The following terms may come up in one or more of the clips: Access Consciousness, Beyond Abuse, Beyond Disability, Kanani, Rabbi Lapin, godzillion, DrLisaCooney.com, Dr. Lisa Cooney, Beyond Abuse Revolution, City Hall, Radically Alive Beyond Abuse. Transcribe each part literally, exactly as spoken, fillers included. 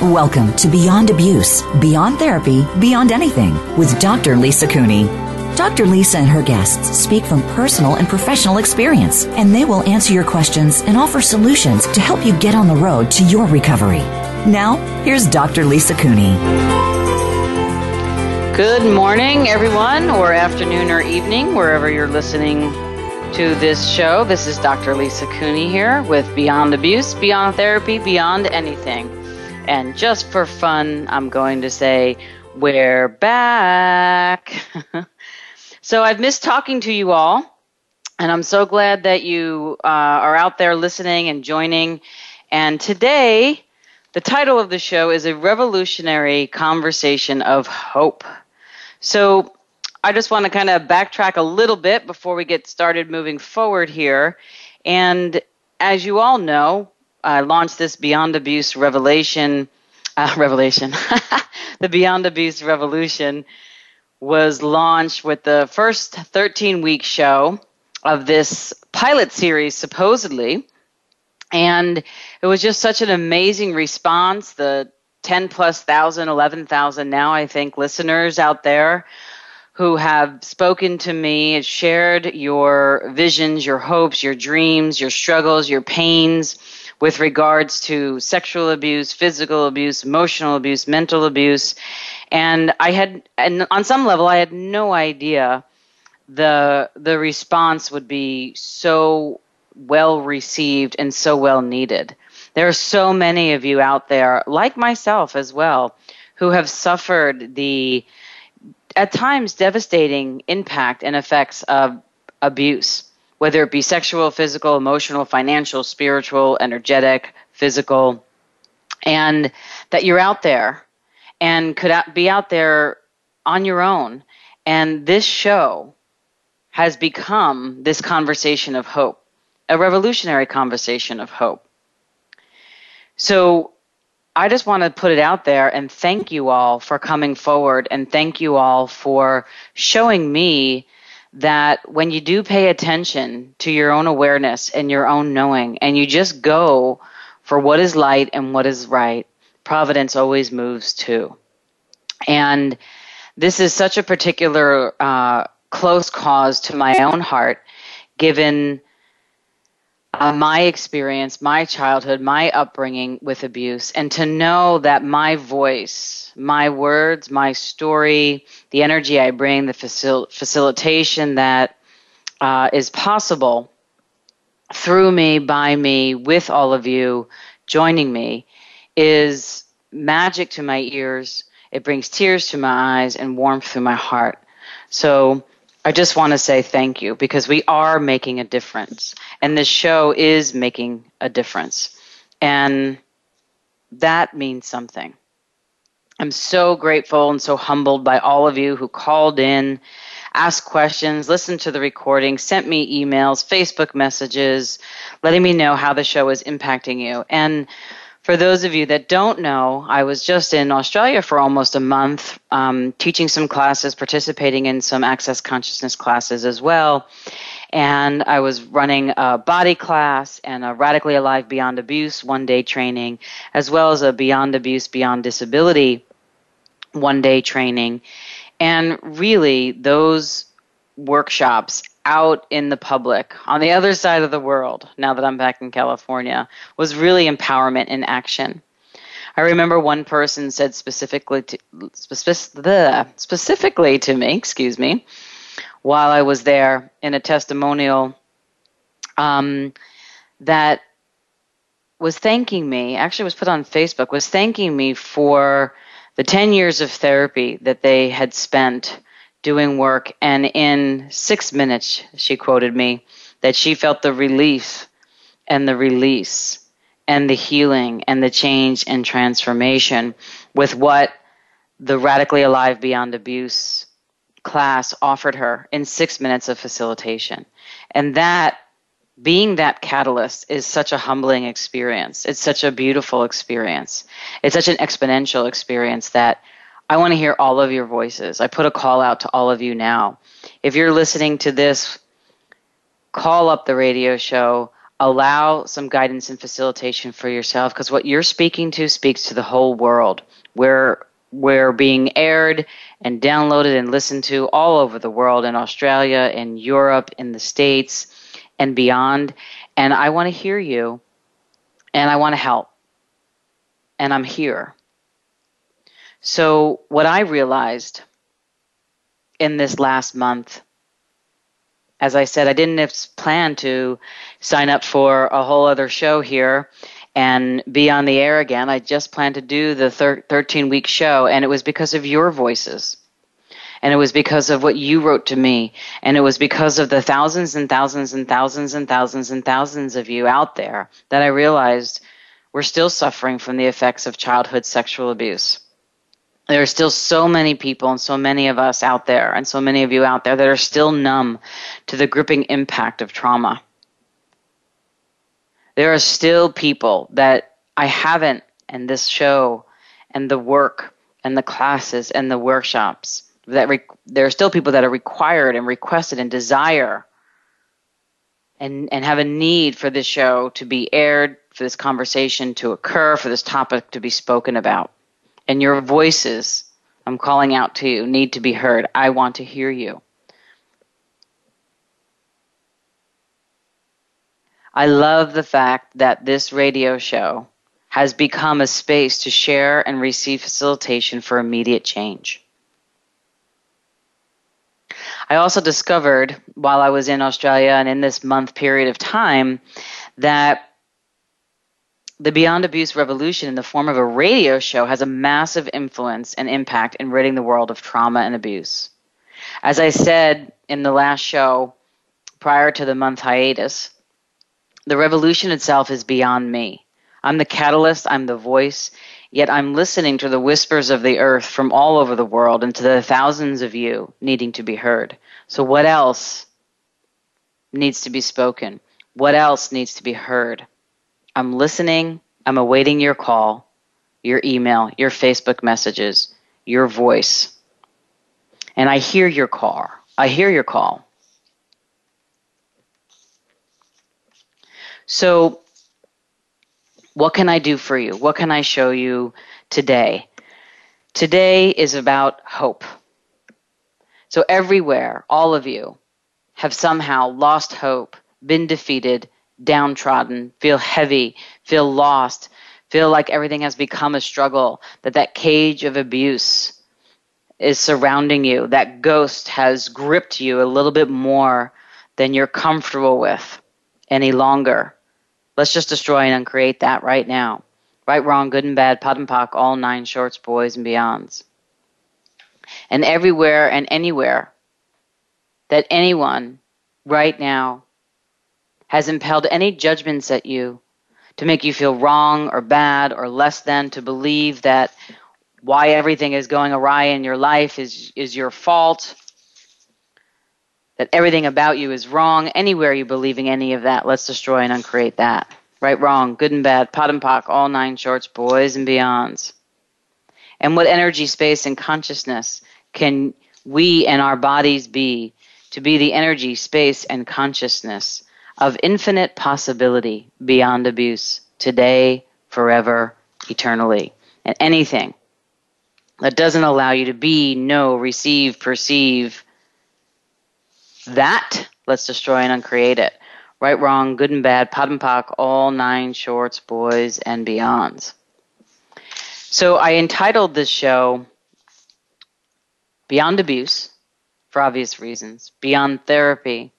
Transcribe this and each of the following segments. Welcome to Beyond Abuse, Beyond Therapy, Beyond Anything with Doctor Lisa Cooney. Doctor Lisa and her guests speak from personal and professional experience, and they will answer your questions and offer solutions to help you get on the road to your recovery. Now, here's Doctor Lisa Cooney. Good morning, everyone, or afternoon or evening, wherever you're listening to this show. This is Doctor Lisa Cooney here with Beyond Abuse, Beyond Therapy, Beyond Anything. And just for fun, I'm going to say, we're back. So I've missed talking to you all, and I'm so glad that you uh, are out there listening and joining. And today, the title of the show is A Revolutionary Conversation of Hope. So I just want to kind of backtrack a little bit before we get started moving forward here. And as you all know, I launched this Beyond Abuse Revelation, uh, Revelation, the Beyond Abuse Revolution was launched with the first thirteen-week show of this pilot series, supposedly, and it was just such an amazing response. The ten plus thousand, eleven thousand now, I think, listeners out there who have spoken to me and shared your visions, your hopes, your dreams, your struggles, your pains, with regards to sexual abuse, physical abuse, emotional abuse, mental abuse. And I had, and on some level, I had no idea the the response would be so well received and so well needed. There are so many of you out there, like myself as well, who have suffered the, at times, devastating impact and effects of abuse, whether it be sexual, physical, emotional, financial, spiritual, energetic, physical, and that you're out there and could be out there on your own. And this show has become this conversation of hope, a revolutionary conversation of hope. So I just want to put it out there and thank you all for coming forward, and thank you all for showing me that when you do pay attention to your own awareness and your own knowing, and you just go for what is light and what is right, providence always moves too. And this is such a particular uh, close cause to my own heart, given uh, my experience, my childhood, my upbringing with abuse, and to know that my voice, my words, my story, the energy I bring, the facil- facilitation that uh, is possible through me, by me, with all of you joining me, is magic to my ears. It brings tears to my eyes and warmth through my heart. So I just want to say thank you, because we are making a difference, and this show is making a difference, and that means something. I'm so grateful and so humbled by all of you who called in, asked questions, listened to the recording, sent me emails, Facebook messages, letting me know how the show is impacting you. And for those of you that don't know, I was just in Australia for almost a month, um, teaching some classes, participating in some Access Consciousness classes as well. And I was running a body class and a Radically Alive Beyond Abuse one-day training, as well as a Beyond Abuse, Beyond Disability one day training. And really, those workshops out in the public on the other side of the world, now that I'm back in California, was really empowerment in action. I remember one person said specifically to, specific, specifically to me, excuse me, while I was there in a testimonial, um, that was thanking me, actually was put on Facebook, was thanking me for the ten years of therapy that they had spent doing work. And in six minutes, she quoted me, that she felt the relief and the release and the healing and the change and transformation with what the Radically Alive Beyond Abuse class offered her in six minutes of facilitation. And that, being that catalyst, is such a humbling experience. It's such a beautiful experience. It's such an exponential experience that I want to hear all of your voices. I put a call out to all of you now. If you're listening to this, call up the radio show. Allow some guidance and facilitation for yourself, because what you're speaking to speaks to the whole world. We're, we're being aired and downloaded and listened to all over the world, in Australia, in Europe, in the States, and beyond. And I want to hear you, and I want to help, and I'm here. So what I realized in this last month, as I said, I didn't plan to sign up for a whole other show here and be on the air again. I just planned to do the thirteen-week show, and it was because of your voices. And it was because of what you wrote to me. And it was because of the thousands and thousands and thousands and thousands and thousands of you out there that I realized we're still suffering from the effects of childhood sexual abuse. There are still so many people and so many of us out there and so many of you out there that are still numb to the gripping impact of trauma. There are still people that I haven't, and this show and the work and the classes and the workshops, that re- there are still people that are required and requested and desire and, and have a need for this show to be aired, for this conversation to occur, for this topic to be spoken about. And your voices, I'm calling out to you, need to be heard. I want to hear you. I love the fact that this radio show has become a space to share and receive facilitation for immediate change. I also discovered, while I was in Australia and in this month period of time, that the Beyond Abuse Revolution in the form of a radio show has a massive influence and impact in ridding the world of trauma and abuse. As I said in the last show, prior to the month hiatus, the revolution itself is beyond me. I'm the catalyst, I'm the voice, yet I'm listening to the whispers of the earth from all over the world and to the thousands of you needing to be heard. So what else needs to be spoken? What else needs to be heard? I'm listening. I'm awaiting your call, your email, your Facebook messages, your voice. And I hear your call. I hear your call. So what can I do for you? What can I show you today? Today is about hope. So everywhere, all of you have somehow lost hope, been defeated, downtrodden, feel heavy, feel lost, feel like everything has become a struggle, that that cage of abuse is surrounding you, that ghost has gripped you a little bit more than you're comfortable with any longer. Let's just destroy and uncreate that right now. Right, wrong, good and bad, pot and pock, all nine shorts, boys and beyonds. And everywhere and anywhere that anyone right now has impelled any judgments at you to make you feel wrong or bad or less than, to believe that why everything is going awry in your life is, is your fault, that everything about you is wrong, anywhere you're believing any of that, let's destroy and uncreate that. Right, wrong, good and bad, pot and pock, all nine shorts, boys and beyonds. And what energy, space, and consciousness can we and our bodies be to be the energy, space, and consciousness of infinite possibility beyond abuse, today, forever, eternally. And anything that doesn't allow you to be, know, receive, perceive that, let's destroy and uncreate it. Right, wrong, good and bad, pot and pock, all nine shorts, boys and beyonds. So I entitled this show Beyond Abuse, for obvious reasons, Beyond Therapy,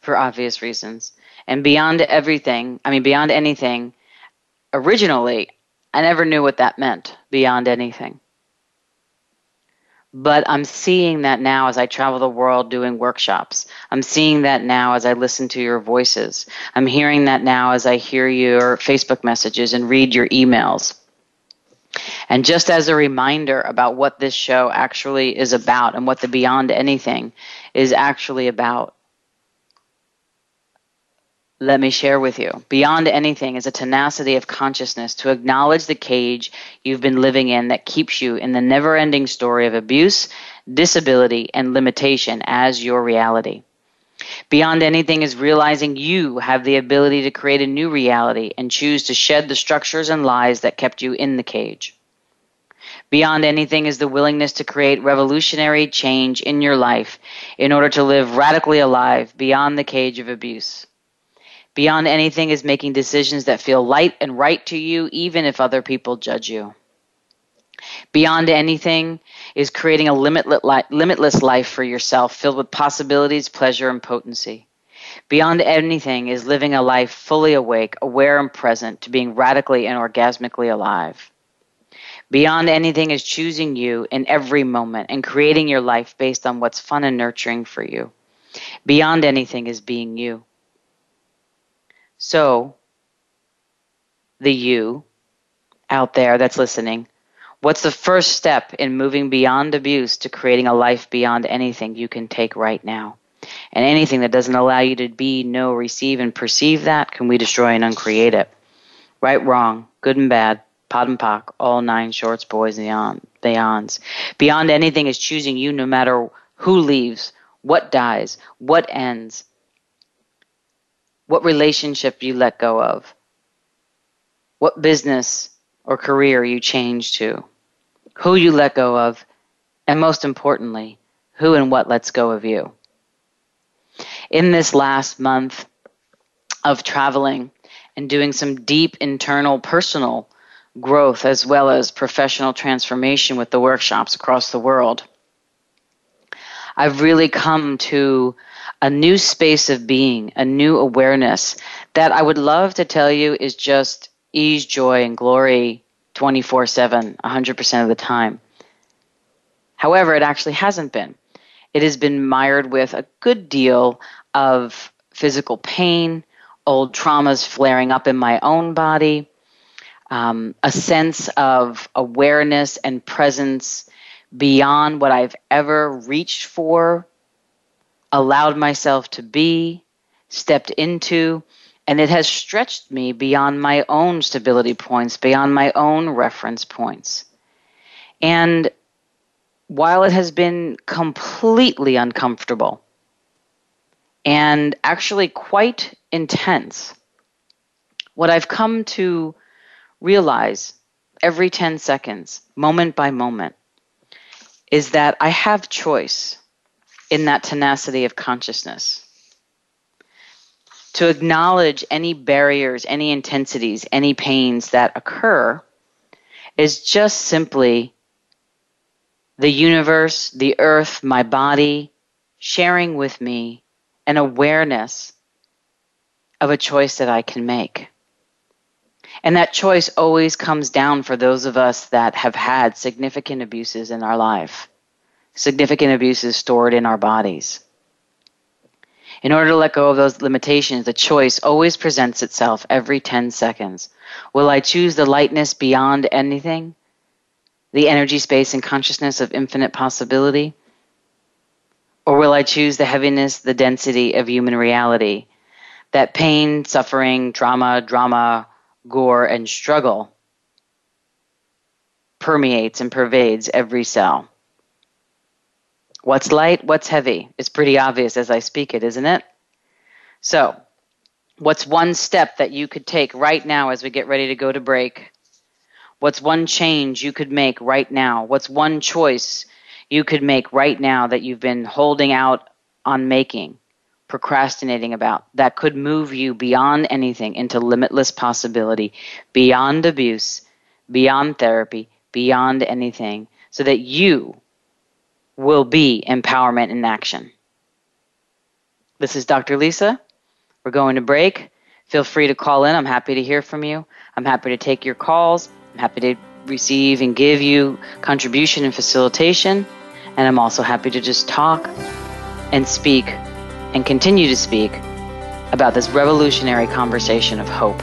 for obvious reasons, And beyond everything, I mean, beyond anything, originally, I never knew what that meant, beyond anything. But I'm seeing that now as I travel the world doing workshops. I'm seeing that now as I listen to your voices. I'm hearing that now as I hear your Facebook messages and read your emails. And just as a reminder about what this show actually is about and what the Beyond Anything is actually about, let me share with you. Beyond Anything is a tenacity of consciousness to acknowledge the cage you've been living in that keeps you in the never-ending story of abuse, disability, and limitation as your reality. Beyond Anything is realizing you have the ability to create a new reality and choose to shed the structures and lies that kept you in the cage. Beyond Anything is the willingness to create revolutionary change in your life in order to live radically alive beyond the cage of abuse. Beyond Anything is making decisions that feel light and right to you, even if other people judge you. Beyond Anything is creating a limitless life for yourself, filled with possibilities, pleasure, and potency. Beyond Anything is living a life fully awake, aware, and present, to being radically and orgasmically alive. Beyond Anything is choosing you in every moment and creating your life based on what's fun and nurturing for you. Beyond Anything is being you. So, the you out there that's listening, what's the first step in moving beyond abuse to creating a life beyond anything you can take right now? And anything that doesn't allow you to be, know, receive, and perceive that, can we destroy and uncreate it? Right, wrong, good and bad, pot and pock, all nine shorts, boys and beyonds. Beyond Anything is choosing you no matter who leaves, what dies, what ends, what relationship you let go of, what business or career you change to, who you let go of, and most importantly, who and what lets go of you. In this last month of traveling and doing some deep internal personal growth as well as professional transformation with the workshops across the world, I've really come to a new space of being, a new awareness that I would love to tell you is just ease, joy, and glory twenty-four seven, one hundred percent of the time. However, it actually hasn't been. It has been mired with a good deal of physical pain, old traumas flaring up in my own body, um, a sense of awareness and presence beyond what I've ever reached for, allowed myself to be, stepped into, and it has stretched me beyond my own stability points, beyond my own reference points. And while it has been completely uncomfortable and actually quite intense, what I've come to realize every ten seconds, moment by moment, is that I have choice in that tenacity of consciousness to acknowledge any barriers, any intensities, any pains that occur is just simply the universe, the earth, my body sharing with me an awareness of a choice that I can make. And that choice always comes down for those of us that have had significant abuses in our life, significant abuses stored in our bodies. In order to let go of those limitations, the choice always presents itself every ten seconds. Will I choose the lightness beyond anything, the energy, space, and consciousness of infinite possibility? Or will I choose the heaviness, the density of human reality, that pain, suffering, trauma, drama, gore, and struggle permeates and pervades every cell? What's light? What's heavy? It's pretty obvious as I speak it, isn't it? So, what's one step that you could take right now as we get ready to go to break? What's one change you could make right now? What's one choice you could make right now that you've been holding out on making, procrastinating about, that could move you beyond anything into limitless possibility, beyond abuse, beyond therapy, beyond anything, so that you will be empowerment in action? This is Doctor Lisa We're going to break. Feel free to call in. I'm happy to hear from you. I'm happy to take your calls. I'm happy to receive and give you contribution and facilitation. And I'm also happy to just talk and speak and continue to speak about this revolutionary conversation of hope.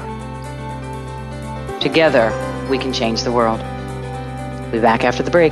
Together, we can change the world. We'll be back after the break.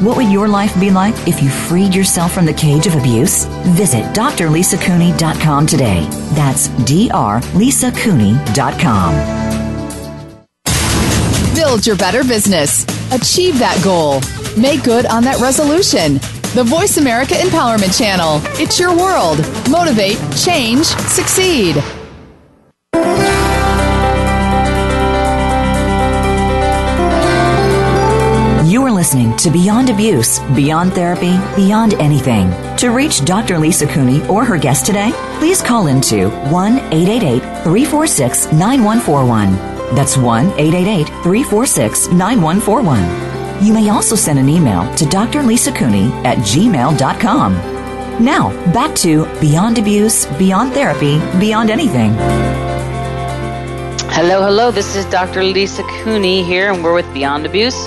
What would your life be like if you freed yourself from the cage of abuse? Visit Dr Lisa Cooney dot com today. That's Dr Lisa Cooney dot com. Build your better business. Achieve that goal. Make good on that resolution. The Voice America Empowerment Channel. It's your world. Motivate, change, succeed. Listening to Beyond Abuse, Beyond Therapy, Beyond Anything. To reach Doctor Lisa Cooney or her guest today, please call in to one eight eight eight, three four six, nine one four one. That's one eight eight eight, three four six, nine one four one. You may also send an email to Dr Lisa Cooney at gmail dot com. Now, back to Beyond Abuse, Beyond Therapy, Beyond Anything. Hello, hello. This is Doctor Lisa Cooney here, and we're with Beyond Abuse,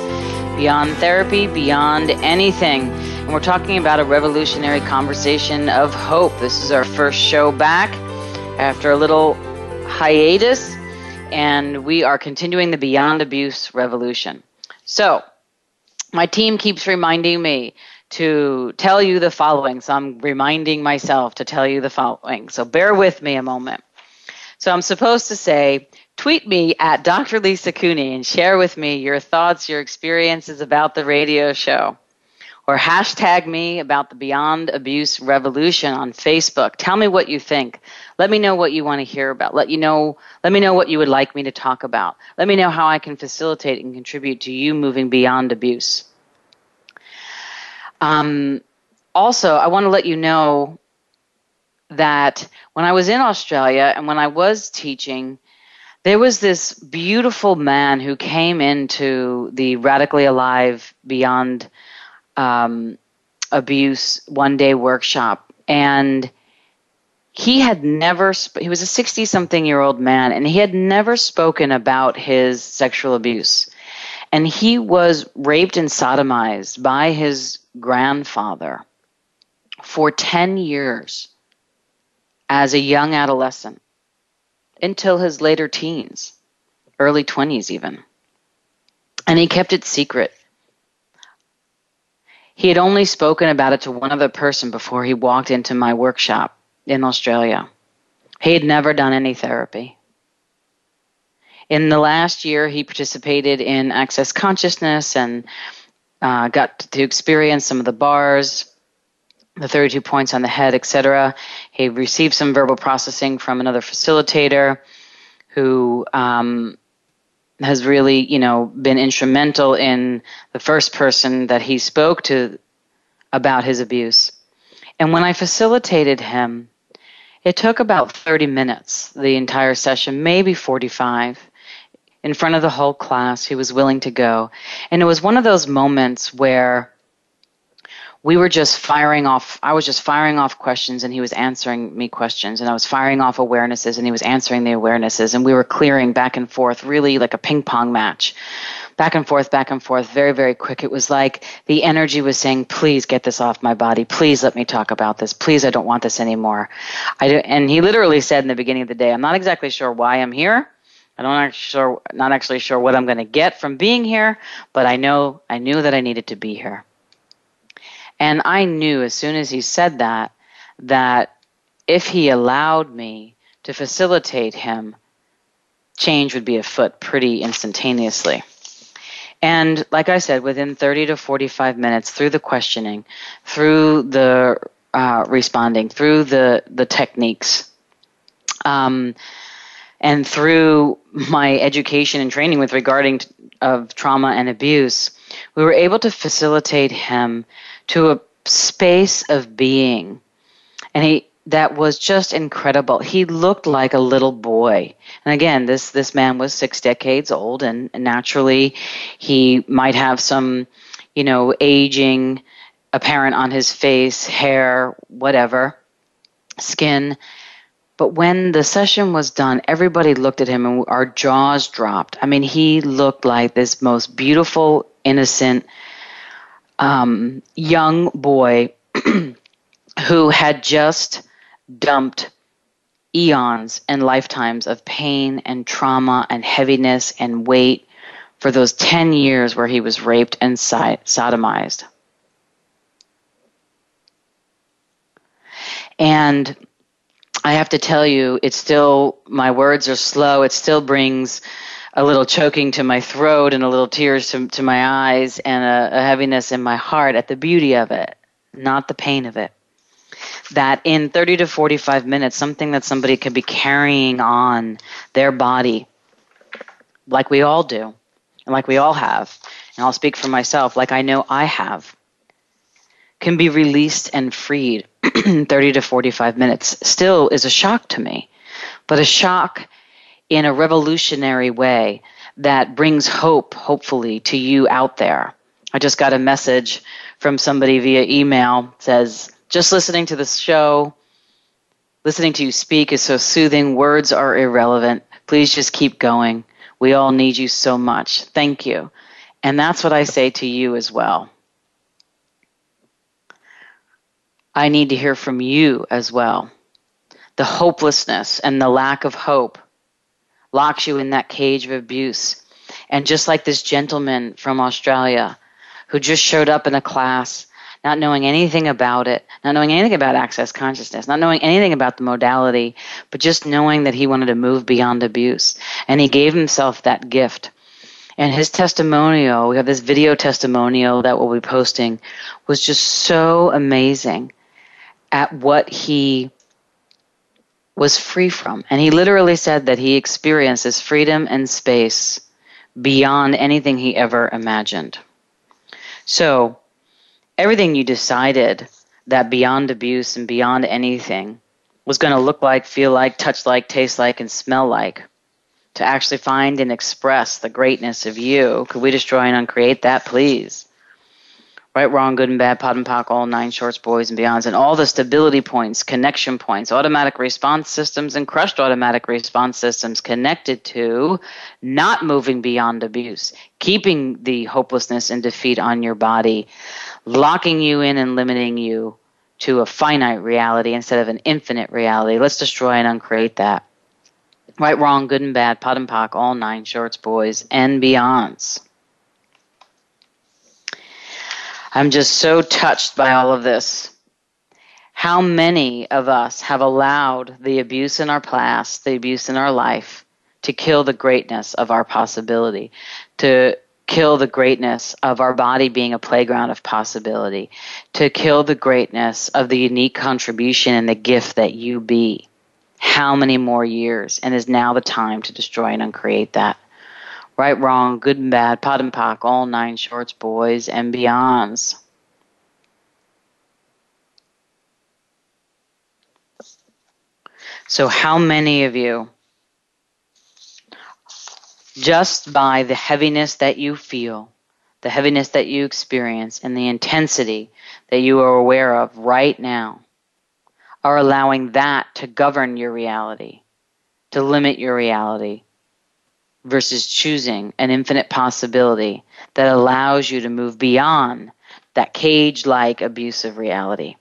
Beyond Therapy, Beyond Anything. And we're talking about a revolutionary conversation of hope. This is our first show back after a little hiatus, and we are continuing the Beyond Abuse Revolution. So, my team keeps reminding me to tell you the following, so I'm reminding myself to tell you the following. So, bear with me a moment. So, I'm supposed to say, tweet me at Doctor Lisa Cooney and share with me your thoughts, your experiences about the radio show. Or hashtag me about the Beyond Abuse Revolution on Facebook. Tell me what you think. Let me know what you want to hear about. Let you know, let me know what you would like me to talk about. Let me know how I can facilitate and contribute to you moving beyond abuse. Um, also, I want to let you know that when I was in Australia and when I was teaching, there was this beautiful man who came into the Radically Alive Beyond um, Abuse one-day workshop, and he had never sp- – he was a sixty-something-year-old man, and he had never spoken about his sexual abuse. And he was raped and sodomized by his grandfather for ten years as a young adolescent, until his later teens, early twenties even. And he kept it secret. He had only spoken about it to one other person before he walked into my workshop in Australia. He had never done any therapy. In the last year, he participated in Access Consciousness and uh, got to experience some of the bars, the thirty-two points on the head, et cetera. He received some verbal processing from another facilitator who um, has really, you know, been instrumental in the first person that he spoke to about his abuse. And when I facilitated him, it took about thirty minutes, the entire session, maybe forty-five, in front of the whole class who was willing to go. And it was one of those moments where we were just firing off, I was just firing off questions and he was answering me questions, and I was firing off awarenesses and he was answering the awarenesses, and we were clearing back and forth, really like a ping pong match. Back and forth, back and forth, very, very quick. It was like the energy was saying, please get this off my body. Please let me talk about this. Please, I don't want this anymore. I do, and he literally said in the beginning of the day, I'm not exactly sure why I'm here. I'm not, sure, not actually sure what I'm going to get from being here, but I know I knew that I needed to be here. And I knew as soon as he said that, that if he allowed me to facilitate him, change would be afoot pretty instantaneously. And like I said, within thirty to forty-five minutes, through the questioning, through the uh, responding, through the, the techniques, um, and through my education and training with regarding t- of trauma and abuse, we were able to facilitate him to a space of being. And he that was just incredible. He looked like a little boy. And again, this, this man was six decades old, and naturally he might have some, you know, aging apparent on his face, hair, whatever, skin. But when the session was done, everybody looked at him and our jaws dropped. I mean, he looked like this most beautiful, innocent, um, young boy who had just dumped eons and lifetimes of pain and trauma and heaviness and weight for those ten years where he was raped and sodomized. And I have to tell you, it's still, my words are slow. It still brings a little choking to my throat and a little tears to, to my eyes and a, a heaviness in my heart at the beauty of it, not the pain of it. That in thirty to forty-five minutes, something that somebody could be carrying on their body, like we all do, and like we all have, and I'll speak for myself, like I know I have, can be released and freed in thirty to forty-five minutes, still is a shock to me, but a shock in a revolutionary way that brings hope, hopefully, to you out there. I just got a message from somebody via email, says, just listening to this show, listening to you speak is so soothing. Words are irrelevant. Please just keep going. We all need you so much. Thank you. And that's what I say to you as well. I need to hear from you as well. The hopelessness and the lack of hope locks you in that cage of abuse. And just like this gentleman from Australia who just showed up in a class not knowing anything about it, not knowing anything about access consciousness, not knowing anything about the modality, but just knowing that he wanted to move beyond abuse. And he gave himself that gift. And his testimonial, we have this video testimonial that we'll be posting, was just so amazing at what he was free from. And he literally said that he experiences freedom and space beyond anything he ever imagined. So everything you decided that beyond abuse and beyond anything was going to look like, feel like, touch like, taste like, and smell like, to actually find and express the greatness of you. Could we destroy and uncreate that, please? Right, wrong, good and bad, pot and pock, all nine shorts, boys and beyonds, and all the stability points, connection points, automatic response systems, and crushed automatic response systems connected to not moving beyond abuse, keeping the hopelessness and defeat on your body, locking you in and limiting you to a finite reality instead of an infinite reality. Let's destroy and uncreate that. Right, wrong, good and bad, pot and pock, all nine shorts, boys and beyonds. I'm just so touched by all of this. How many of us have allowed the abuse in our past, the abuse in our life, to kill the greatness of our possibility, to kill the greatness of our body being a playground of possibility, to kill the greatness of the unique contribution and the gift that you be? How many more years? And is now the time to destroy and uncreate that. Right, wrong, good and bad, pot and pock, all nine shorts, boys and beyonds. So how many of you, just by the heaviness that you feel, the heaviness that you experience, and the intensity that you are aware of right now, are allowing that to govern your reality, to limit your reality, versus choosing an infinite possibility that allows you to move beyond that cage-like abusive reality.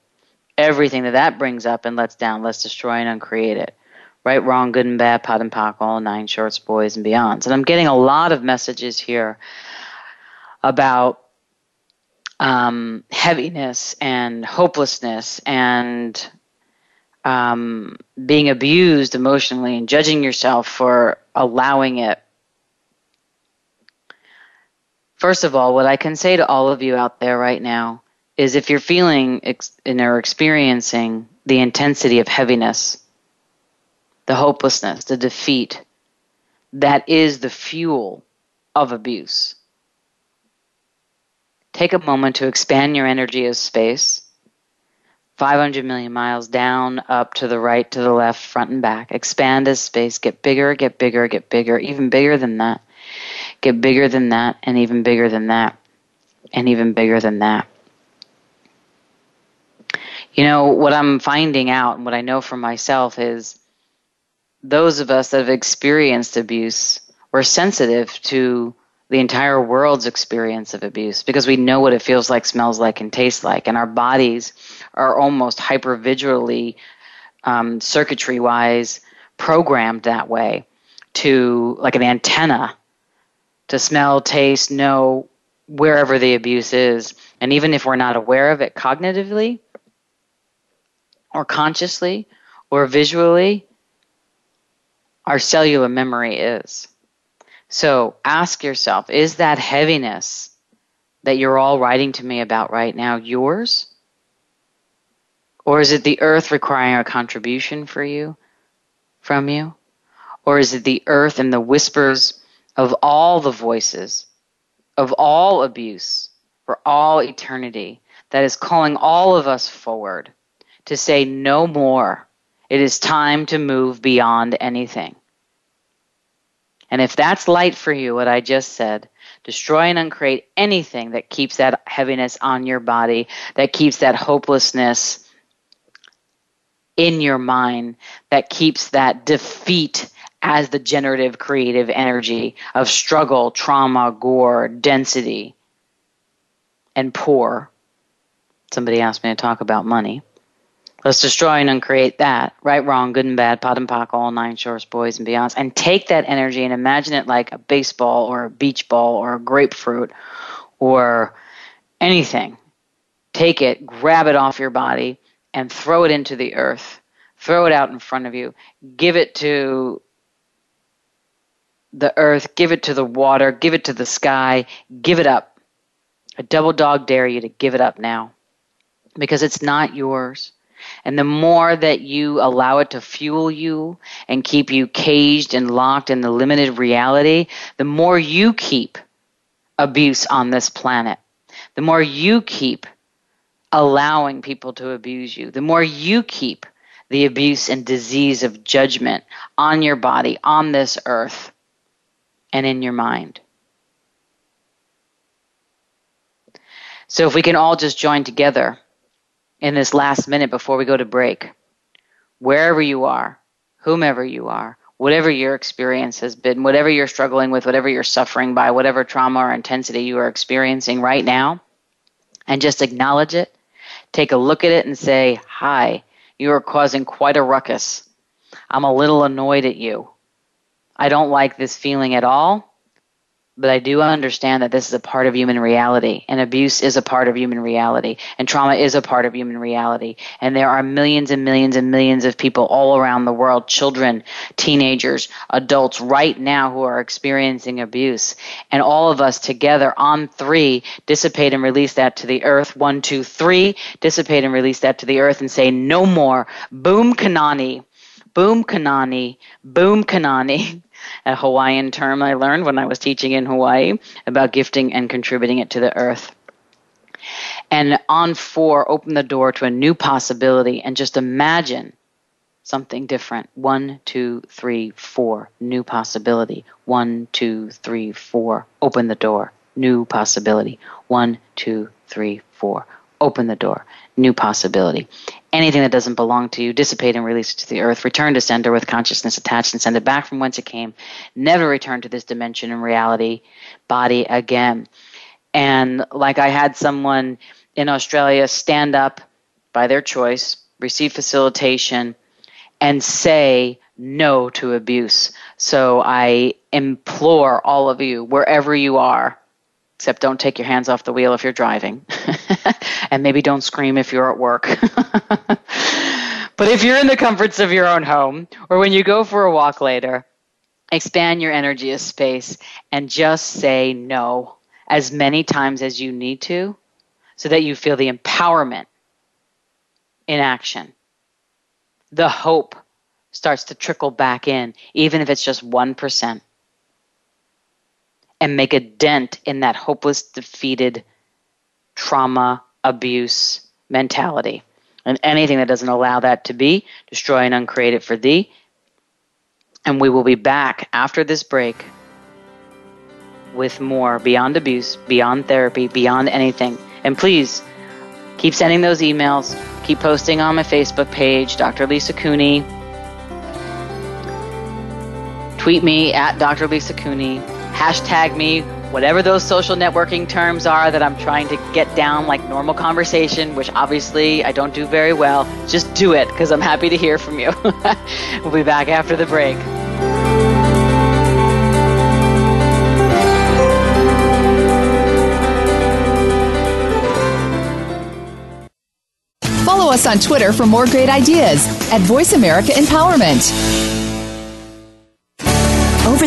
Everything that that brings up and lets down, let's destroy and uncreate it. Right, wrong, good and bad, pot and pock, all nine shorts, boys and beyonds. And I'm getting a lot of messages here about um, heaviness and hopelessness and um, being abused emotionally and judging yourself for allowing it. First of all, what I can say to all of you out there right now is if you're feeling ex- and are experiencing the intensity of heaviness, the hopelessness, the defeat, that is the fuel of abuse. Take a moment to expand your energy as space, five hundred million miles down, up, to the right, to the left, front and back. Expand as space. Get bigger, get bigger, get bigger, even bigger than that. Get bigger than that, and even bigger than that, and even bigger than that. You know, what I'm finding out and what I know for myself is those of us that have experienced abuse, we're sensitive to the entire world's experience of abuse because we know what it feels like, smells like, and tastes like. And our bodies are almost hypervigilantly, um, circuitry-wise, programmed that way to, like an antenna, to smell, taste, know wherever the abuse is. And even if we're not aware of it cognitively or consciously or visually, our cellular memory is. So ask yourself, is that heaviness that you're all writing to me about right now yours? Or is it the earth requiring a contribution for you, from you? Or is it the earth and the whispers of all the voices, of all abuse, for all eternity, that is calling all of us forward to say no more? It is time to move beyond anything. And if that's light for you, what I just said, destroy and uncreate anything that keeps that heaviness on your body, that keeps that hopelessness in your mind, that keeps that defeat as the generative creative energy of struggle, trauma, gore, density, and poor. Somebody asked me to talk about money. Let's destroy and uncreate that. Right, wrong, good and bad, pot and pock, all nine shorts, boys and beyonds. And take that energy and imagine it like a baseball or a beach ball or a grapefruit or anything. Take it, grab it off your body, and throw it into the earth. Throw it out in front of you. Give it to the earth. Give it to the water. Give it to the sky. Give it up. I double dog dare you to give it up now, because it's not yours. And the more that you allow it to fuel you and keep you caged and locked in the limited reality, the more you keep abuse on this planet, the more you keep allowing people to abuse you, the more you keep the abuse and disease of judgment on your body, on this earth, and in your mind. So if we can all just join together in this last minute before we go to break, wherever you are, whomever you are, whatever your experience has been, whatever you're struggling with, whatever you're suffering by, whatever trauma or intensity you are experiencing right now, and just acknowledge it, take a look at it and say, hi, you are causing quite a ruckus. I'm a little annoyed at you. I don't like this feeling at all, but I do understand that this is a part of human reality, and abuse is a part of human reality, and trauma is a part of human reality. And there are millions and millions and millions of people all around the world, children, teenagers, adults right now who are experiencing abuse. And all of us together on three, dissipate and release that to the earth. One, two, three, dissipate and release that to the earth and say no more. Boom Kanani, boom Kanani, boom Kanani. A Hawaiian term I learned when I was teaching in Hawaii about gifting and contributing it to the earth. And on four, open the door to a new possibility and just imagine something different. One, two, three, four. New possibility. One, two, three, four. Open the door. new possibility. One, two, three, four. Open the door. New possibility. Anything that doesn't belong to you, dissipate and release it to the earth. Return to sender with consciousness attached and send it back from whence it came. Never return to this dimension and reality body again. And like I had someone in Australia stand up by their choice, receive facilitation, and say no to abuse. So I implore all of you, wherever you are, except don't take your hands off the wheel if you're driving. And maybe don't scream if you're at work. But if you're in the comforts of your own home, or when you go for a walk later, expand your energy of space and just say no as many times as you need to, so that you feel the empowerment in action. The hope starts to trickle back in, even if it's just one percent. And make a dent in that hopeless, defeated trauma, abuse mentality. And anything that doesn't allow that to be, destroy and uncreate it for thee. And we will be back after this break with more Beyond Abuse, Beyond Therapy, Beyond Anything. And please, keep sending those emails. Keep posting on my Facebook page, Doctor Lisa Cooney. Tweet me at Doctor Lisa Cooney. Hashtag me, whatever those social networking terms are that I'm trying to get down like normal conversation, which obviously I don't do very well. Just do it, because I'm happy to hear from you. We'll be back after the break. Follow us on Twitter for more great ideas at Voice America Empowerment. Over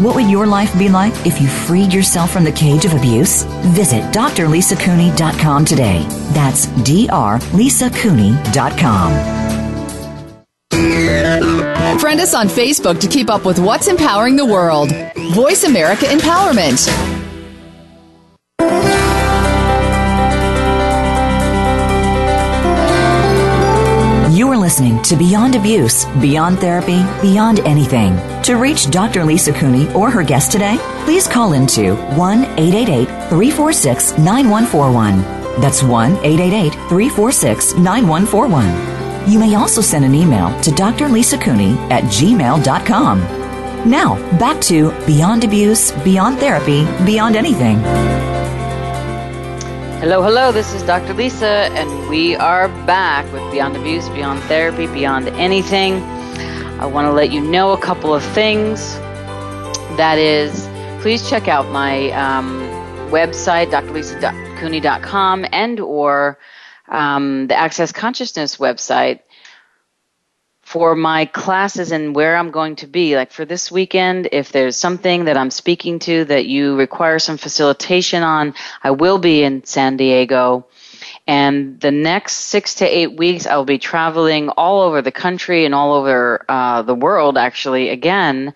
What would your life be like if you freed yourself from the cage of abuse? Visit Dr Lisa Cooney dot com today. That's Dr Lisa Cooney dot com. Friend us on Facebook to keep up with what's empowering the world. Voice America Empowerment. You are listening to Beyond Abuse, Beyond Therapy, Beyond Anything. To reach Doctor Lisa Cooney or her guest today, please call into one eight eight eight, three four six, nine one four one. That's one eight eight eight, three four six, nine one four one. You may also send an email to Dr Lisa Cooney at gmail dot com. Now, back to Beyond Abuse, Beyond Therapy, Beyond Anything. Hello, hello, this is Doctor Lisa, and we are back with Beyond Abuse, Beyond Therapy, Beyond Anything. I want to let you know a couple of things. That is, please check out my um, website, Dr Lisa Cooney dot com, and or um, the Access Consciousness website for my classes and where I'm going to be. Like for this weekend, if there's something that I'm speaking to that you require some facilitation on, I will be in San Diego. And the next six to eight weeks, I'll be traveling all over the country and all over uh, the world, actually, again,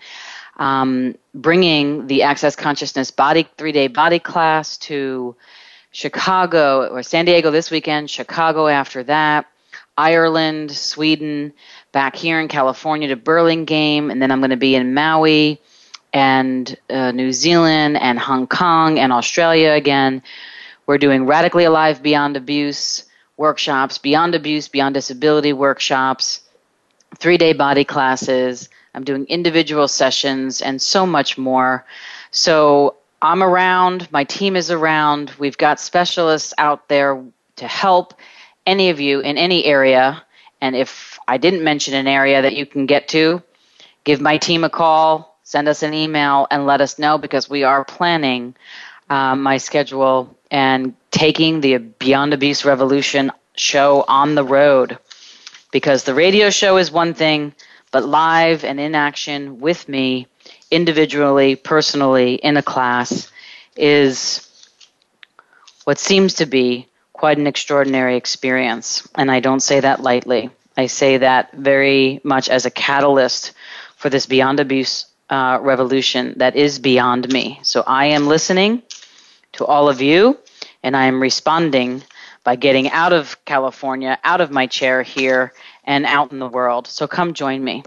um, bringing the Access Consciousness body three-day body class to Chicago, or San Diego this weekend, Chicago after that, Ireland, Sweden, back here in California to Burlingame, and then I'm going to be in Maui and uh, New Zealand and Hong Kong and Australia again. We're doing Radically Alive Beyond Abuse workshops, Beyond Abuse, Beyond Disability workshops, three-day body classes. I'm doing individual sessions and so much more. So I'm around. My team is around. We've got specialists out there to help any of you in any area. And if I didn't mention an area that you can get to, give my team a call, send us an email, and let us know, because we are planning um, my schedule and taking the Beyond Abuse Revolution show on the road. Because the radio show is one thing, but live and in action with me, individually, personally, in a class, is what seems to be quite an extraordinary experience. And I don't say that lightly. I say that very much as a catalyst for this Beyond Abuse uh, revolution that is beyond me. So I am listening to all of you, and I am responding by getting out of California, out of my chair here, and out in the world. So come join me.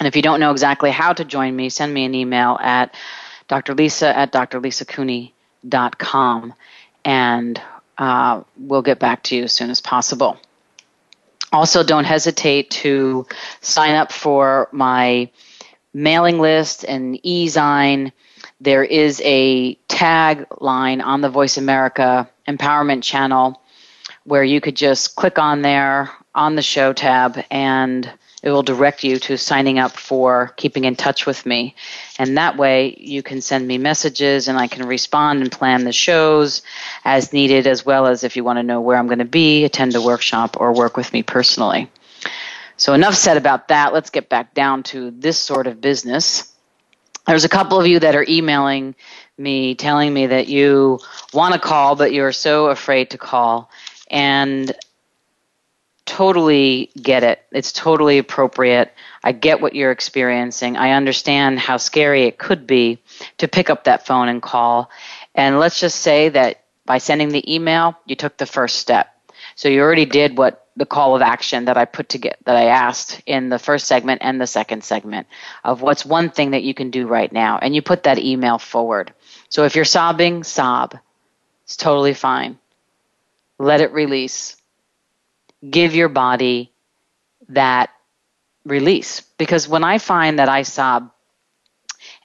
And if you don't know exactly how to join me, send me an email at D R Lisa at D R Lisa Cooney dot com, and uh, we'll get back to you as soon as possible. Also, don't hesitate to sign up for my mailing list and e-sign. There is a tagline on the Voice America Empowerment Channel where you could just click on there on the show tab, and it will direct you to signing up for Keeping in Touch with Me. And that way you can send me messages, and I can respond and plan the shows as needed, as well as if you want to know where I'm going to be, attend a workshop, or work with me personally. So enough said about that. Let's get back down to this sort of business. There's a couple of you that are emailing me telling me that you want to call, but you're so afraid to call. And totally get it. It's totally appropriate. I get what you're experiencing. I understand how scary it could be to pick up that phone and call. And let's just say that by sending the email, you took the first step. So you already did what the call of action that I put to get, that I asked in the first segment and the second segment, of what's one thing that you can do right now. And you put that email forward. So if you're sobbing, sob. It's totally fine. Let it release. Give your body that release. Because when I find that I sob,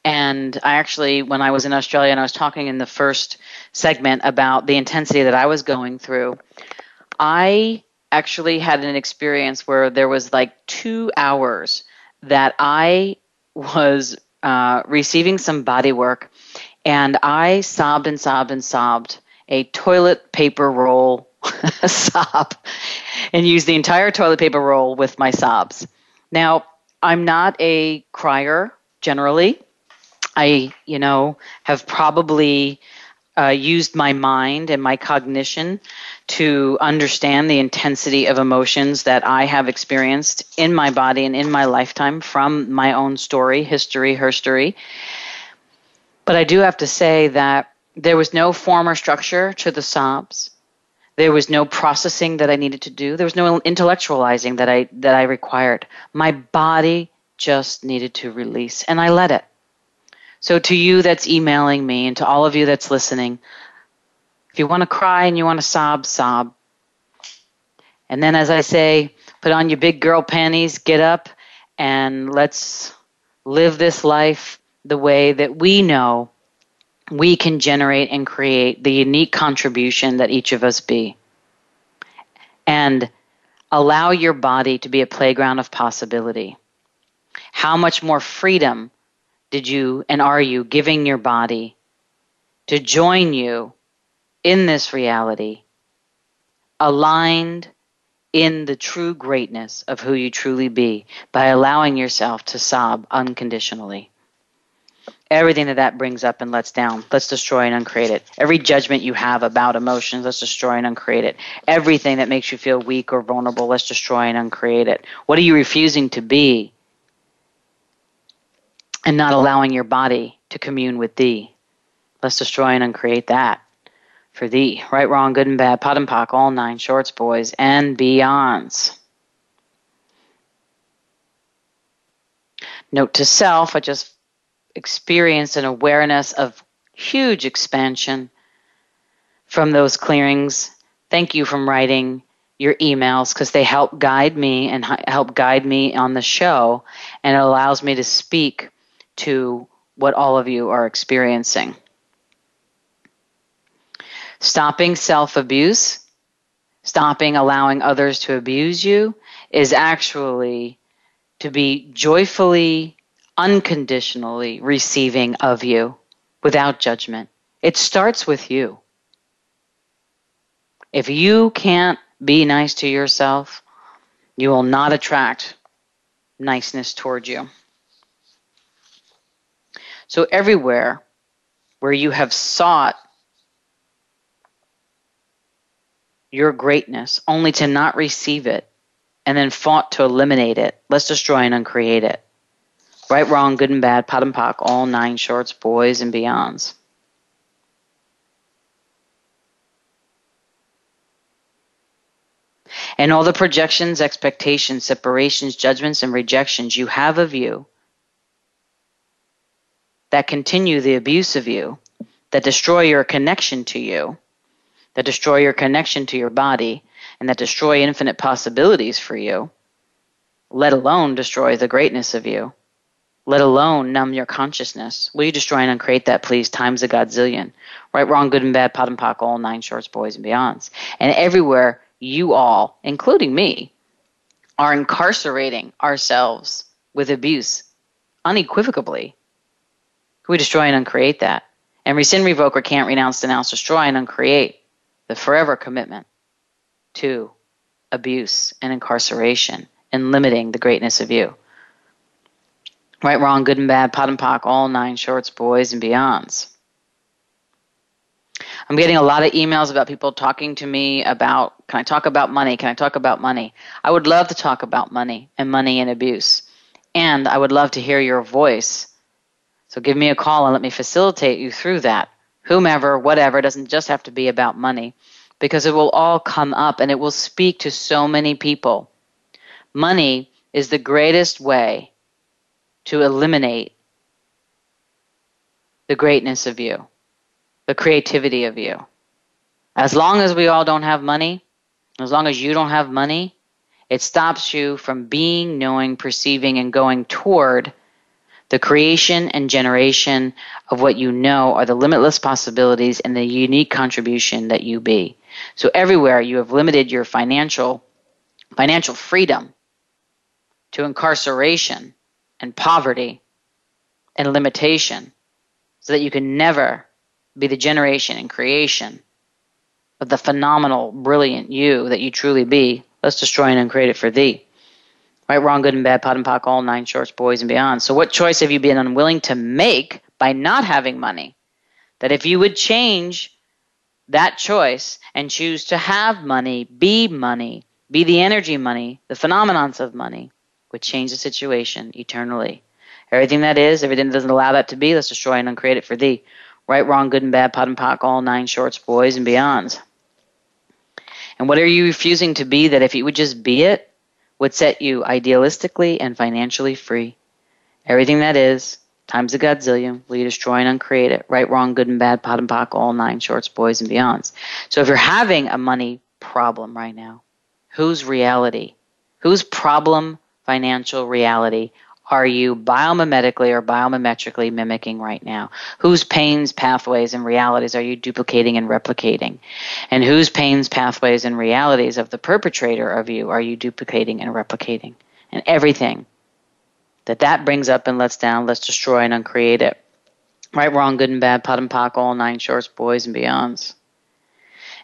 and I actually, when I was in Australia and I was talking in the first segment about the intensity that I was going through, I actually had an experience where there was like two hours that I was uh, receiving some body work, and I sobbed and sobbed and sobbed a toilet paper roll sob, and used the entire toilet paper roll with my sobs. Now, I'm not a crier generally. I, you know, have probably uh, used my mind and my cognition to understand the intensity of emotions that I have experienced in my body and in my lifetime from my own story, history, herstory. But I do have to say that there was no form or structure to the sobs. There was no processing that I needed to do. There was no intellectualizing that I that I required. My body just needed to release, and I let it. So to you that's emailing me, and to all of you that's listening, if you want to cry and you want to sob, sob. And then, as I say, put on your big girl panties, get up, and let's live this life the way that we know we can generate and create the unique contribution that each of us be. And allow your body to be a playground of possibility. How much more freedom did you and are you giving your body to join you in this reality, aligned in the true greatness of who you truly be, by allowing yourself to sob unconditionally? Everything that that brings up and lets down, let's destroy and uncreate it. Every judgment you have about emotions, let's destroy and uncreate it. Everything that makes you feel weak or vulnerable, let's destroy and uncreate it. What are you refusing to be and not allowing your body to commune with thee? Let's destroy and uncreate that for thee. Right, wrong, good and bad, pot and pock, all nine shorts, boys, and beyonds. Note to self, I just experience an awareness of huge expansion from those clearings. Thank you for writing your emails, because they help guide me and help guide me on the show, and it allows me to speak to what all of you are experiencing. Stopping self-abuse stopping allowing others to abuse you is actually to be joyfully, unconditionally receiving of you without judgment. It starts with you. If you can't be nice to yourself, you will not attract niceness toward you. So everywhere where you have sought your greatness only to not receive it and then fought to eliminate it, let's destroy and uncreate it. Right, wrong, good and bad, pot and pock, all nine shorts, boys and beyonds. And all the projections, expectations, separations, judgments, and rejections you have of you that continue the abuse of you, that destroy your connection to you, that destroy your connection to your body, and that destroy infinite possibilities for you, let alone destroy the greatness of you, let alone numb your consciousness. Will you destroy and uncreate that, please, times a godzillion? Right, wrong, good and bad, pot and pock, all nine shorts, boys and beyonds. And everywhere you all, including me, are incarcerating ourselves with abuse unequivocally. We destroy and uncreate that. And rescind, revoke, or can't, renounce, denounce, destroy, and uncreate the forever commitment to abuse and incarceration and limiting the greatness of you. Right, wrong, good and bad, pot and pock, all nine shorts, boys and beyonds. I'm getting a lot of emails about people talking to me about, can I talk about money? Can I talk about money? I would love to talk about money and money and abuse. And I would love to hear your voice. So give me a call and let me facilitate you through that. Whomever, whatever, it doesn't just have to be about money, because it will all come up and it will speak to so many people. Money is the greatest way to eliminate the greatness of you, the creativity of you. As long as we all don't have money, as long as you don't have money, it stops you from being, knowing, perceiving, and going toward the creation and generation of what you know are the limitless possibilities and the unique contribution that you be. So everywhere you have limited your financial financial freedom to incarceration and poverty and limitation so that you can never be the generation and creation of the phenomenal, brilliant you that you truly be, let's destroy and uncreate it for thee. Right, wrong, good and bad, pot and pock, all nine shorts, boys and beyond. So what choice have you been unwilling to make by not having money? That if you would change that choice and choose to have money, be money, be the energy money, the phenomenons of money, would change the situation eternally. Everything that is, everything that doesn't allow that to be, let's destroy and uncreate it for thee. Right, wrong, good and bad, pot and pock, all nine shorts, boys and beyonds. And what are you refusing to be that if you would just be it, would set you idealistically and financially free? Everything that is, times a godzillion, will you destroy and uncreate it? Right, wrong, good and bad, pot and pock, all nine shorts, boys and beyonds. So if you're having a money problem right now, whose reality, whose problem financial reality are you biomimetically or biomimetrically mimicking right now? Whose pains, pathways, and realities are you duplicating and replicating? And whose pains, pathways, and realities of the perpetrator of you are you duplicating and replicating? And everything that that brings up and lets down, let's destroy and uncreate it. Right, wrong, good and bad, pot and pock, all nine shorts, boys and beyonds.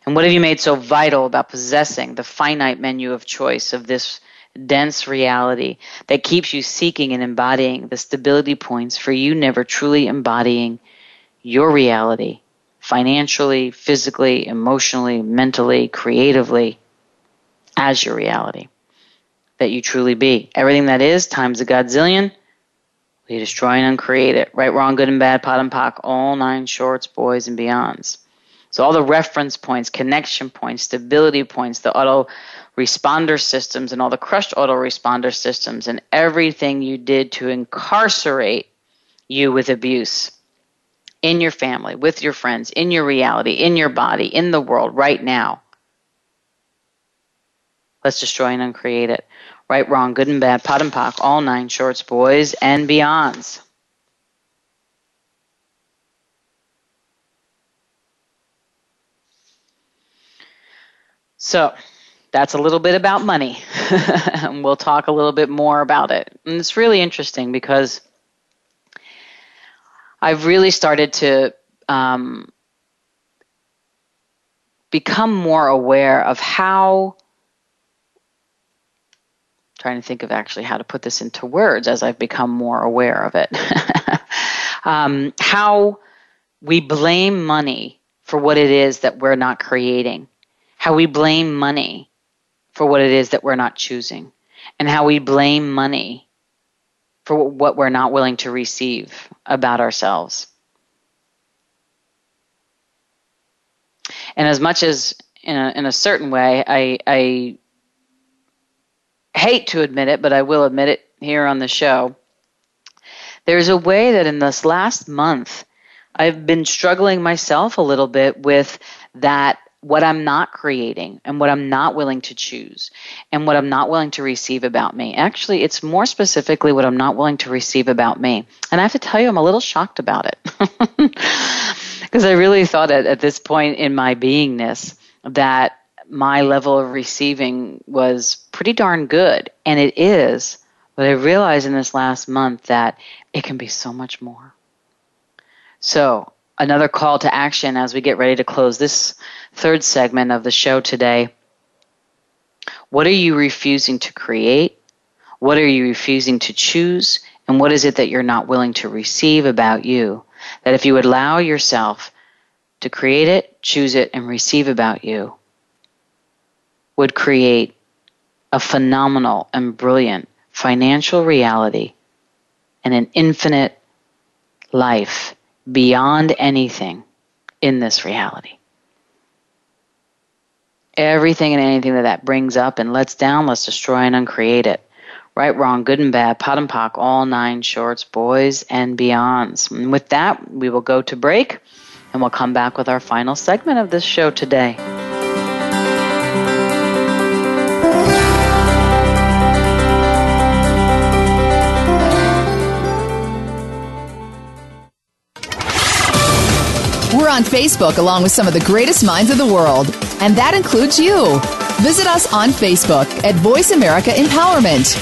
And what have you made so vital about possessing the finite menu of choice of this dense reality that keeps you seeking and embodying the stability points for you never truly embodying your reality financially, physically, emotionally, mentally, creatively as your reality that you truly be? Everything that is, times a godzillion, we destroy and uncreate it. Right, wrong, good and bad, pot and pock, all nine shorts, boys and beyonds. So all the reference points, connection points, stability points, the auto responder systems and all the crushed autoresponder systems and everything you did to incarcerate you with abuse in your family, with your friends, in your reality, in your body, in the world right now. Let's destroy and uncreate it. Right, wrong, good and bad, pot and pock, all nine shorts, boys and beyonds. So that's a little bit about money. And we'll talk a little bit more about it. And it's really interesting because I've really started to um, become more aware of how, I'm trying to think of actually how to put this into words as I've become more aware of it, um, how we blame money for what it is that we're not creating, how we blame money for what it is that we're not choosing, and how we blame money for what we're not willing to receive about ourselves. And as much as in a, in a certain way, I, I hate to admit it, but I will admit it here on the show, there's a way that in this last month, I've been struggling myself a little bit with that, what I'm not creating and what I'm not willing to choose and what I'm not willing to receive about me. Actually, it's more specifically what I'm not willing to receive about me. And I have to tell you, I'm a little shocked about it because I really thought at, at this point in my beingness that my level of receiving was pretty darn good. And it is, but I realized in this last month that it can be so much more. So another call to action as we get ready to close this third segment of the show today. What are you refusing to create? What are you refusing to choose? And what is it that you're not willing to receive about you? That if you allow yourself to create it, choose it, and receive about you, would create a phenomenal and brilliant financial reality and an infinite life beyond anything in this reality. Everything and anything that that brings up and lets down, let's destroy and uncreate it. Right, wrong, good and bad, pot and pock, all nine shorts, boys and beyonds. And with that, we will go to break and we'll come back with our final segment of this show today. On Facebook along with some of the greatest minds of the world, and that includes you. Visit us on Facebook at Voice America Empowerment.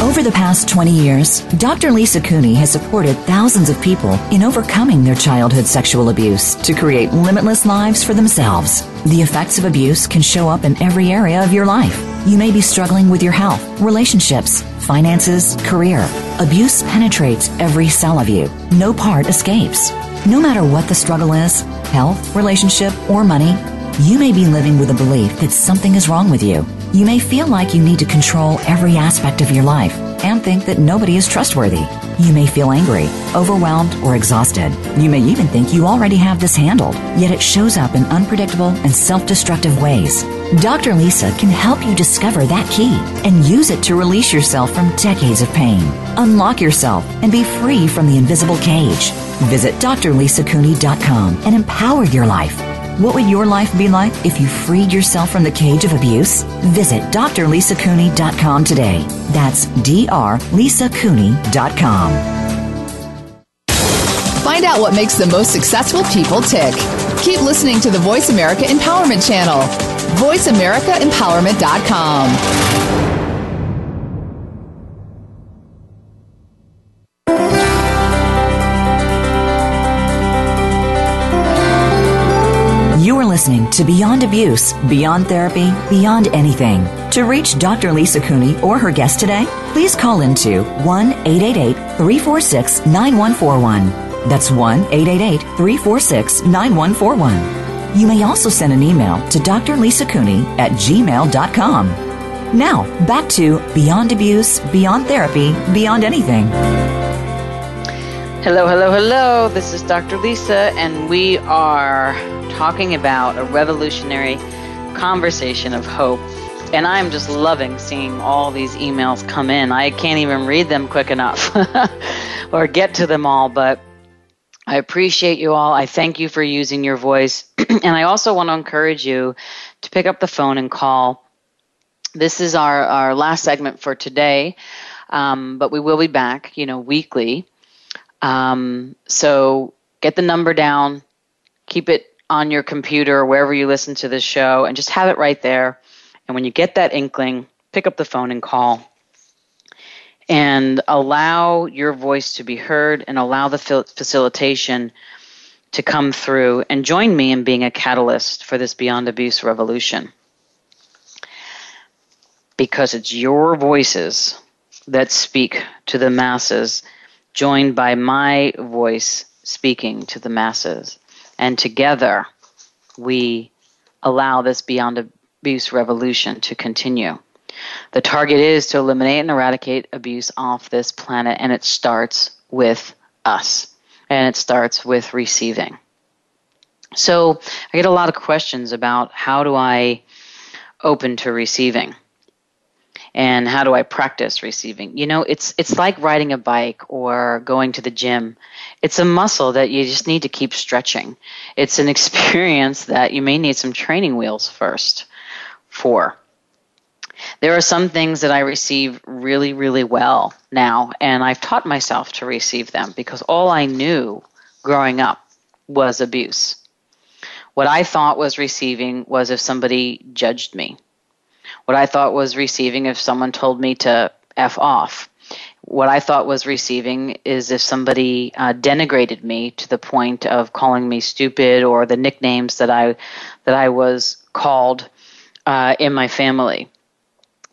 Over the past twenty years, Doctor Lisa Cooney has supported thousands of people in overcoming their childhood sexual abuse to create limitless lives for themselves. The effects of abuse can show up in every area of your life. You may be struggling with your health, relationships, finances, career. Abuse penetrates every cell of you. No part escapes. No matter what the struggle is, health, relationship, or money, you may be living with a belief that something is wrong with you. You may feel like you need to control every aspect of your life and think that nobody is trustworthy. You may feel angry, overwhelmed, or exhausted. You may even think you already have this handled, yet it shows up in unpredictable and self-destructive ways. Doctor Lisa can help you discover that key and use it to release yourself from decades of pain. Unlock yourself and be free from the invisible cage. Visit Dr Lisa Cooney dot com and empower your life. What would your life be like if you freed yourself from the cage of abuse? Visit Dr Lisa Cooney dot com today. That's Dr Lisa Cooney dot com. Find out what makes the most successful people tick. Keep listening to the Voice America Empowerment Channel. Voice America Empowerment dot com. Listening to Beyond Abuse, Beyond Therapy, Beyond Anything. To reach Doctor Lisa Cooney or her guest today, please call into one eight eight eight, three four six, nine one four one. That's one eight eight eight, three four six, nine one four one. You may also send an email to Dr Lisa Cooney at gmail dot com. Now, back to Beyond Abuse, Beyond Therapy, Beyond Anything. Hello, hello, hello. This is Doctor Lisa, and we are talking about a revolutionary conversation of hope. And I'm just loving seeing all these emails come in. I can't even read them quick enough or get to them all, but I appreciate you all. I thank you for using your voice. And I also want to encourage you to pick up the phone and call. This is our, our last segment for today, um, but we will be back, you know, weekly. Um, so get the number down, keep it on your computer or wherever you listen to this show, and just have it right there. And when you get that inkling, pick up the phone and call. And allow your voice to be heard and allow the facilitation to come through. And join me in being a catalyst for this Beyond Abuse revolution. Because it's your voices that speak to the masses, joined by my voice speaking to the masses. And together, we allow this Beyond Abuse revolution to continue. The target is to eliminate and eradicate abuse off this planet, and it starts with us, and it starts with receiving. So I get a lot of questions about how do I open to receiving, and how do I practice receiving? You know, it's it's like riding a bike or going to the gym. It's a muscle that you just need to keep stretching. It's an experience that you may need some training wheels first for. There are some things that I receive really, really well now, and I've taught myself to receive them because all I knew growing up was abuse. What I thought was receiving was if somebody judged me. What I thought was receiving if someone told me to F off. What I thought was receiving is if somebody uh, denigrated me to the point of calling me stupid or the nicknames that I that I was called uh, in my family.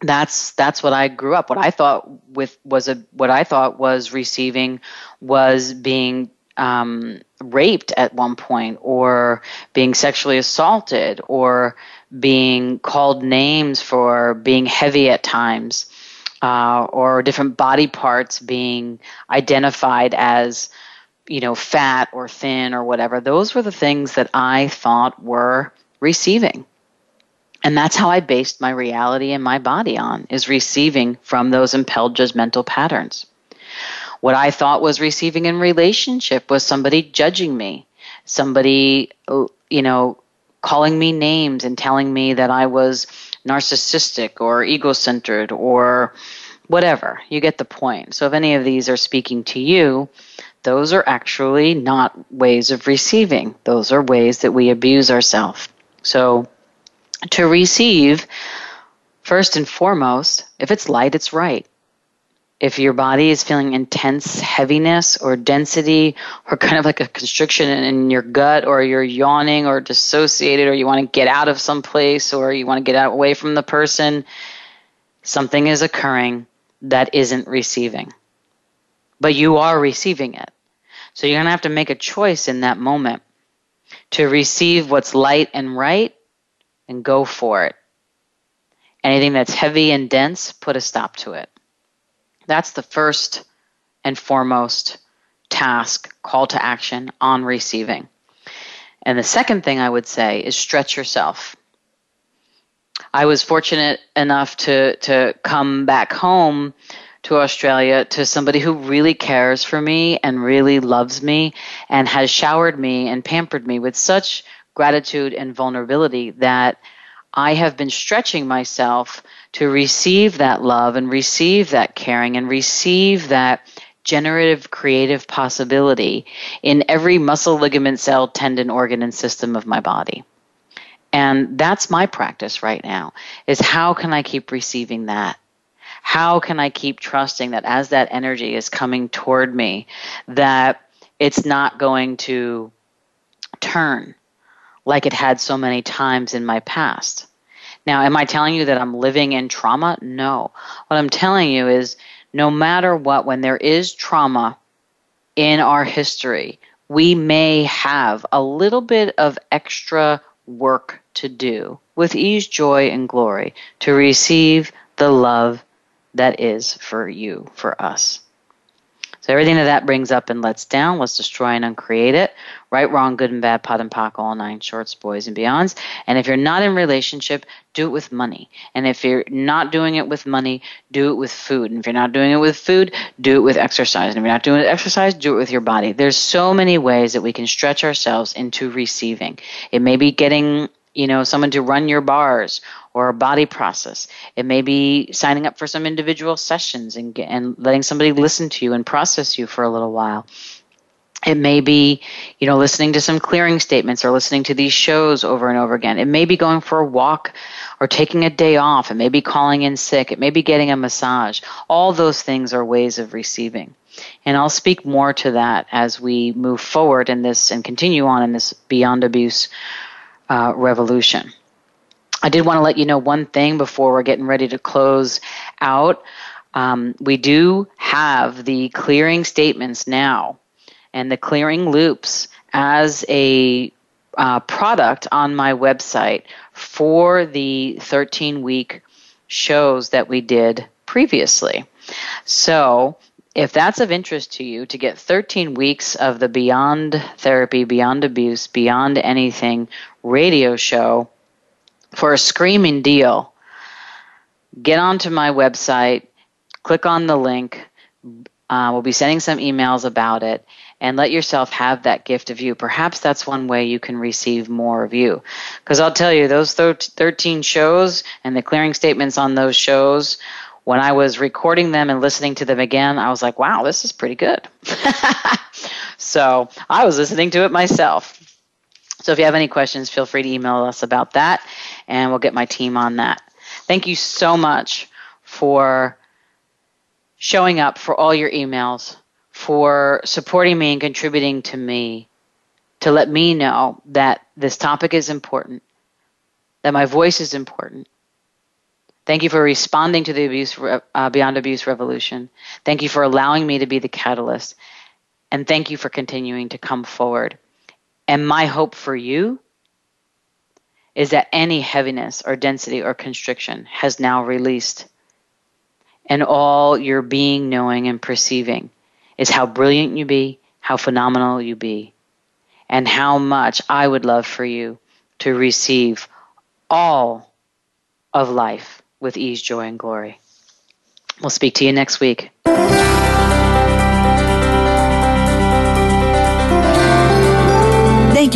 That's that's what I grew up. What I thought with was a what I thought was receiving was being um, raped at one point, or being sexually assaulted, or being called names for being heavy at times, uh, or different body parts being identified as, you know, fat or thin or whatever. Those were the things that I thought were receiving. And that's how I based my reality and my body on, is receiving from those impelled judgmental patterns. What I thought was receiving in relationship was somebody judging me, somebody, you know, calling me names and telling me that I was narcissistic or egocentered or whatever. You get the point. So if any of these are speaking to you, those are actually not ways of receiving. Those are ways that we abuse ourselves. So to receive, first and foremost, if it's light, it's right. If your body is feeling intense heaviness or density or kind of like a constriction in your gut, or you're yawning or dissociated, or you want to get out of some place, or you want to get out away from the person, something is occurring that isn't receiving. But you are receiving it. So you're going to have to make a choice in that moment to receive what's light and right, and go for it. Anything that's heavy and dense, put a stop to it. That's the first and foremost task, call to action on receiving. And the second thing I would say is stretch yourself. I was fortunate enough to, to come back home to Australia to somebody who really cares for me and really loves me and has showered me and pampered me with such gratitude and vulnerability that I have been stretching myself to receive that love and receive that caring and receive that generative, creative possibility in every muscle, ligament, cell, tendon, organ, and system of my body. And that's my practice right now, is how can I keep receiving that? How can I keep trusting that as that energy is coming toward me, that it's not going to turn like it had so many times in my past. Now, am I telling you that I'm living in trauma? No. What I'm telling you is no matter what, when there is trauma in our history, we may have a little bit of extra work to do with ease, joy, and glory to receive the love that is for you, for us. So everything that that brings up and lets down, let's destroy and uncreate it. Right, wrong, good and bad, pot and pock, all nine shorts, boys and beyonds. And if you're not in relationship, do it with money. And if you're not doing it with money, do it with food. And if you're not doing it with food, do it with exercise. And if you're not doing it with exercise, do it with your body. There's so many ways that we can stretch ourselves into receiving. It may be getting, you know, someone to run your bars or a body process. It may be signing up for some individual sessions and, and letting somebody listen to you and process you for a little while. It may be, you know, listening to some clearing statements or listening to these shows over and over again. It may be going for a walk or taking a day off. It may be calling in sick. It may be getting a massage. All those things are ways of receiving. And I'll speak more to that as we move forward in this and continue on in this Beyond Abuse uh, revolution. I did want to let you know one thing before we're getting ready to close out. Um, we do have the clearing statements now and the clearing loops as a uh, product on my website for the thirteen-week shows that we did previously. So if that's of interest to you, to get thirteen weeks of the Beyond Therapy, Beyond Abuse, Beyond Anything radio show for a screaming deal, get onto my website, click on the link. Uh, we'll be sending some emails about it. And let yourself have that gift of you. Perhaps that's one way you can receive more of you. Because I'll tell you, those thirteen shows and the clearing statements on those shows, when I was recording them and listening to them again, I was like, wow, this is pretty good. So I was listening to it myself. So if you have any questions, feel free to email us about that. And we'll get my team on that. Thank you so much for showing up, for all your emails, for supporting me and contributing to me, to let me know that this topic is important, that my voice is important. Thank you for responding to the abuse, uh, Beyond Abuse Revolution. Thank you for allowing me to be the catalyst. And thank you for continuing to come forward. And my hope for you is that any heaviness or density or constriction has now released. And all your being, knowing, and perceiving is how brilliant you be, how phenomenal you be, and how much I would love for you to receive all of life with ease, joy, and glory. We'll speak to you next week. Thank